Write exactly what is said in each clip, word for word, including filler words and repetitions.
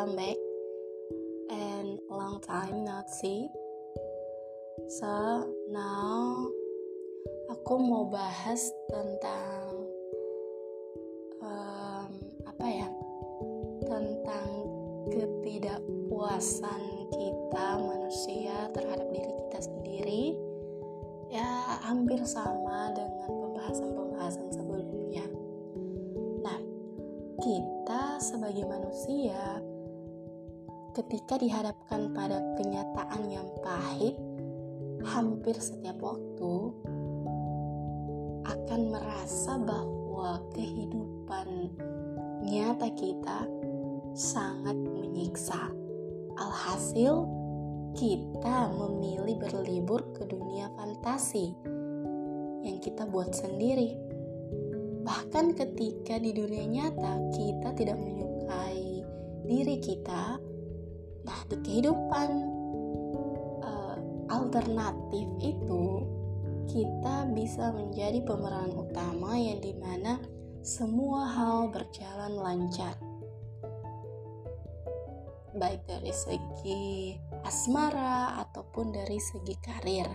Welcome back, and long time not see. So now aku mau bahas tentang um, apa ya? Tentang ketidakpuasan kita manusia terhadap diri kita sendiri. Ya hampir sama dengan pembahasan-pembahasan sebelumnya. Nah, kita sebagai manusia ketika dihadapkan pada kenyataan yang pahit, hampir setiap waktu akan merasa bahwa kehidupan nyata kita sangat menyiksa. Alhasil, kita memilih berlibur ke dunia fantasi yang kita buat sendiri. Bahkan ketika di dunia nyata kita tidak menyukai diri kita, nah, di kehidupan uh, alternatif itu kita bisa menjadi pemeran utama yang dimana semua hal berjalan lancar. Baik dari segi asmara ataupun dari segi karir.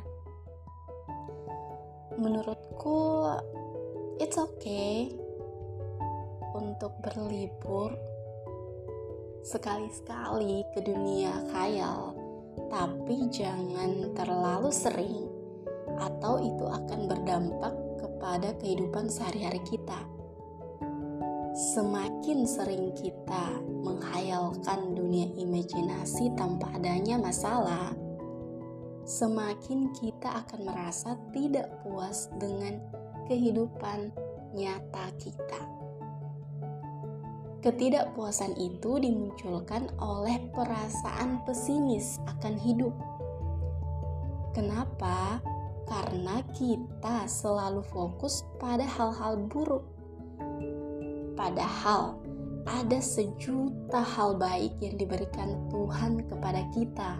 Menurutku it's okay untuk berlibur sekali-sekali ke dunia khayal, tapi jangan terlalu sering atau itu akan berdampak kepada kehidupan sehari-hari kita. Semakin sering kita menghayalkan dunia imajinasi tanpa adanya masalah, semakin kita akan merasa tidak puas dengan kehidupan nyata kita. Ketidakpuasan itu dimunculkan oleh perasaan pesimis akan hidup. Kenapa? Karena kita selalu fokus pada hal-hal buruk. Padahal ada sejuta hal baik yang diberikan Tuhan kepada kita.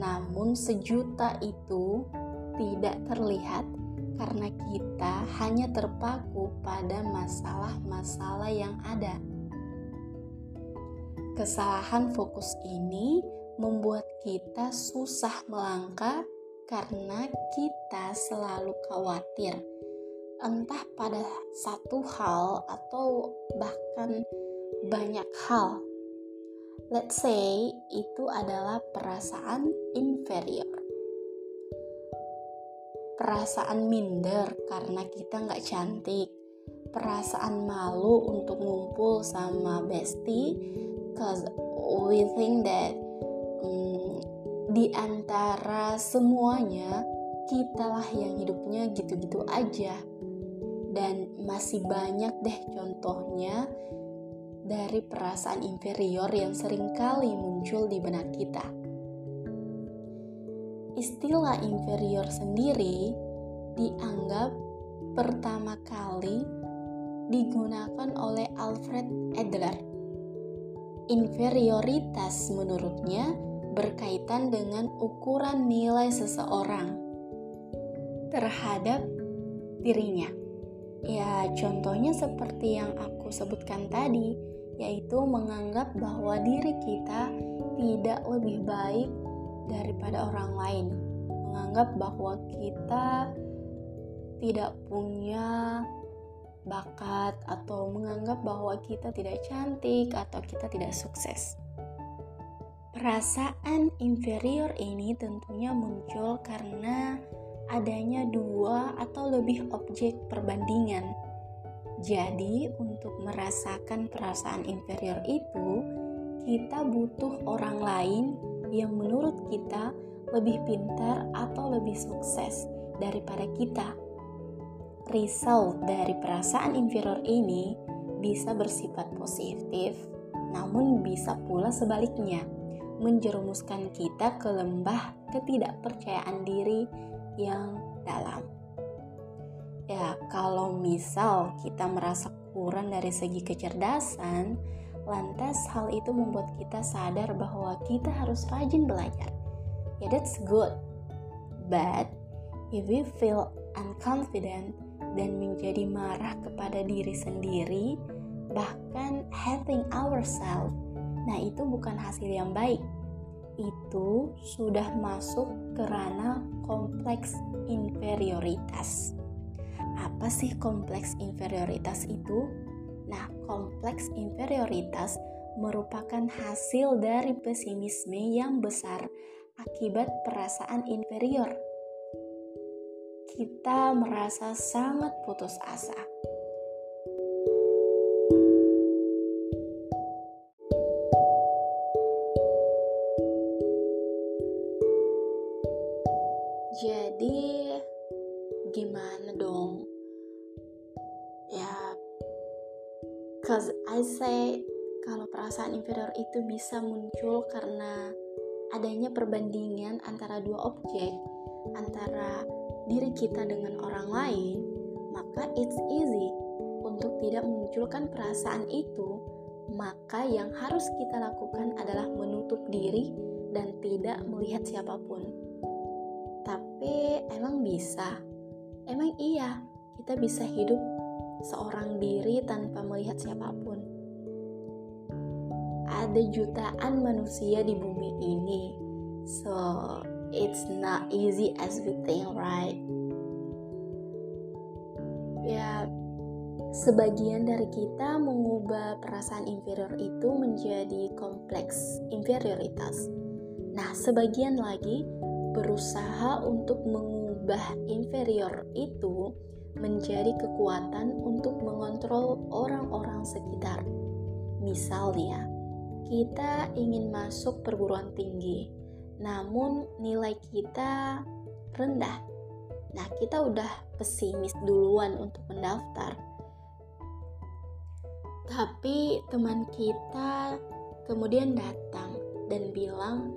Namun sejuta itu tidak terlihat karena kita hanya terpaku pada masalah-masalah yang ada. Kesalahan fokus ini membuat kita susah melangkah karena kita selalu khawatir, entah pada satu hal atau bahkan banyak hal. Let's say itu adalah perasaan inferior, perasaan minder karena kita gak cantik, perasaan malu untuk ngumpul sama bestie. Because we think that um, di antara semuanya kitalah yang hidupnya gitu-gitu aja, dan masih banyak deh contohnya dari perasaan inferior yang seringkali muncul di benak kita. Istilah inferior sendiri dianggap pertama kali digunakan oleh Alfred Adler. Inferioritas menurutnya berkaitan dengan ukuran nilai seseorang terhadap dirinya. Ya, contohnya seperti yang aku sebutkan tadi, yaitu menganggap bahwa diri kita tidak lebih baik daripada orang lain, menganggap bahwa kita tidak punya bakat atau menganggap bahwa kita tidak cantik atau kita tidak sukses. Perasaan inferior ini tentunya muncul karena adanya dua atau lebih objek perbandingan. Jadi untuk merasakan perasaan inferior itu, kita butuh orang lain yang menurut kita lebih pintar atau lebih sukses daripada kita. Result dari perasaan inferior ini bisa bersifat positif, namun bisa pula sebaliknya, menjerumuskan kita ke lembah ketidakpercayaan diri yang dalam. Ya, kalau misal kita merasa kurang dari segi kecerdasan, lantas hal itu membuat kita sadar bahwa kita harus rajin belajar. Ya, that's good. But if we feel unconfident dan menjadi marah kepada diri sendiri, bahkan hating ourselves, nah itu bukan hasil yang baik. Itu sudah masuk ke ranah kompleks inferioritas. Apa sih kompleks inferioritas itu? Nah, kompleks inferioritas merupakan hasil dari pesimisme yang besar akibat perasaan inferior. Kita merasa sangat putus asa. Jadi, gimana dong? Ya, cause I say kalau perasaan inferior itu bisa muncul karena adanya perbandingan antara dua objek, antara diri kita dengan orang lain, maka it's easy untuk tidak memunculkan perasaan itu. Maka yang harus kita lakukan adalah menutup diri dan tidak melihat siapapun. Tapi emang bisa? Emang iya, kita bisa hidup seorang diri tanpa melihat siapapun. Ada jutaan manusia di bumi ini. So, it's not easy as we think, right? Ya, sebagian dari kita mengubah perasaan inferior itu menjadi kompleks inferioritas. Nah, sebagian lagi berusaha untuk mengubah Bah inferior itu menjadi kekuatan untuk mengontrol orang-orang sekitar. Misalnya, kita ingin masuk perguruan tinggi, namun nilai kita rendah. Nah, kita udah pesimis duluan untuk mendaftar. Tapi teman kita kemudian datang dan bilang,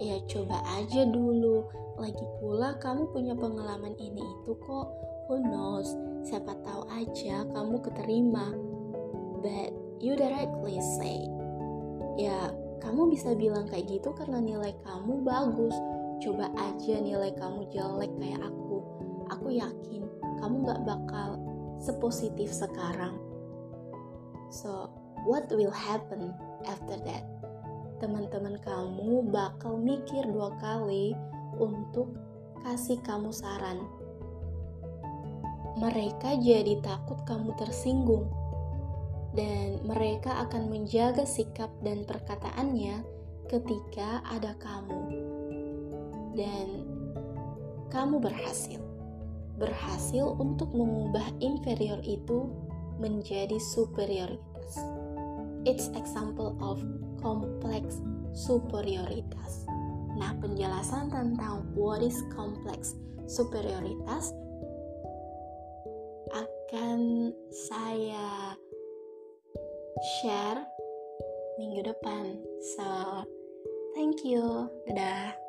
"Ya coba aja dulu, lagi pula kamu punya pengalaman ini itu kok, who knows, siapa tahu aja kamu keterima." But you directly say, ya kamu bisa bilang kayak gitu karena nilai kamu bagus, coba aja nilai kamu jelek kayak aku, aku yakin kamu gak bakal sepositif sekarang. So what will happen after that? Teman-teman kamu bakal mikir dua kali untuk kasih kamu saran. Mereka jadi takut kamu tersinggung, dan mereka akan menjaga sikap dan perkataannya ketika ada kamu. Dan kamu berhasil Berhasil untuk mengubah inferior itu menjadi superioritas. It's example of kompleks superioritas. Nah, penjelasan tentang what is kompleks superioritas akan saya share minggu depan. So, thank you. Dadah.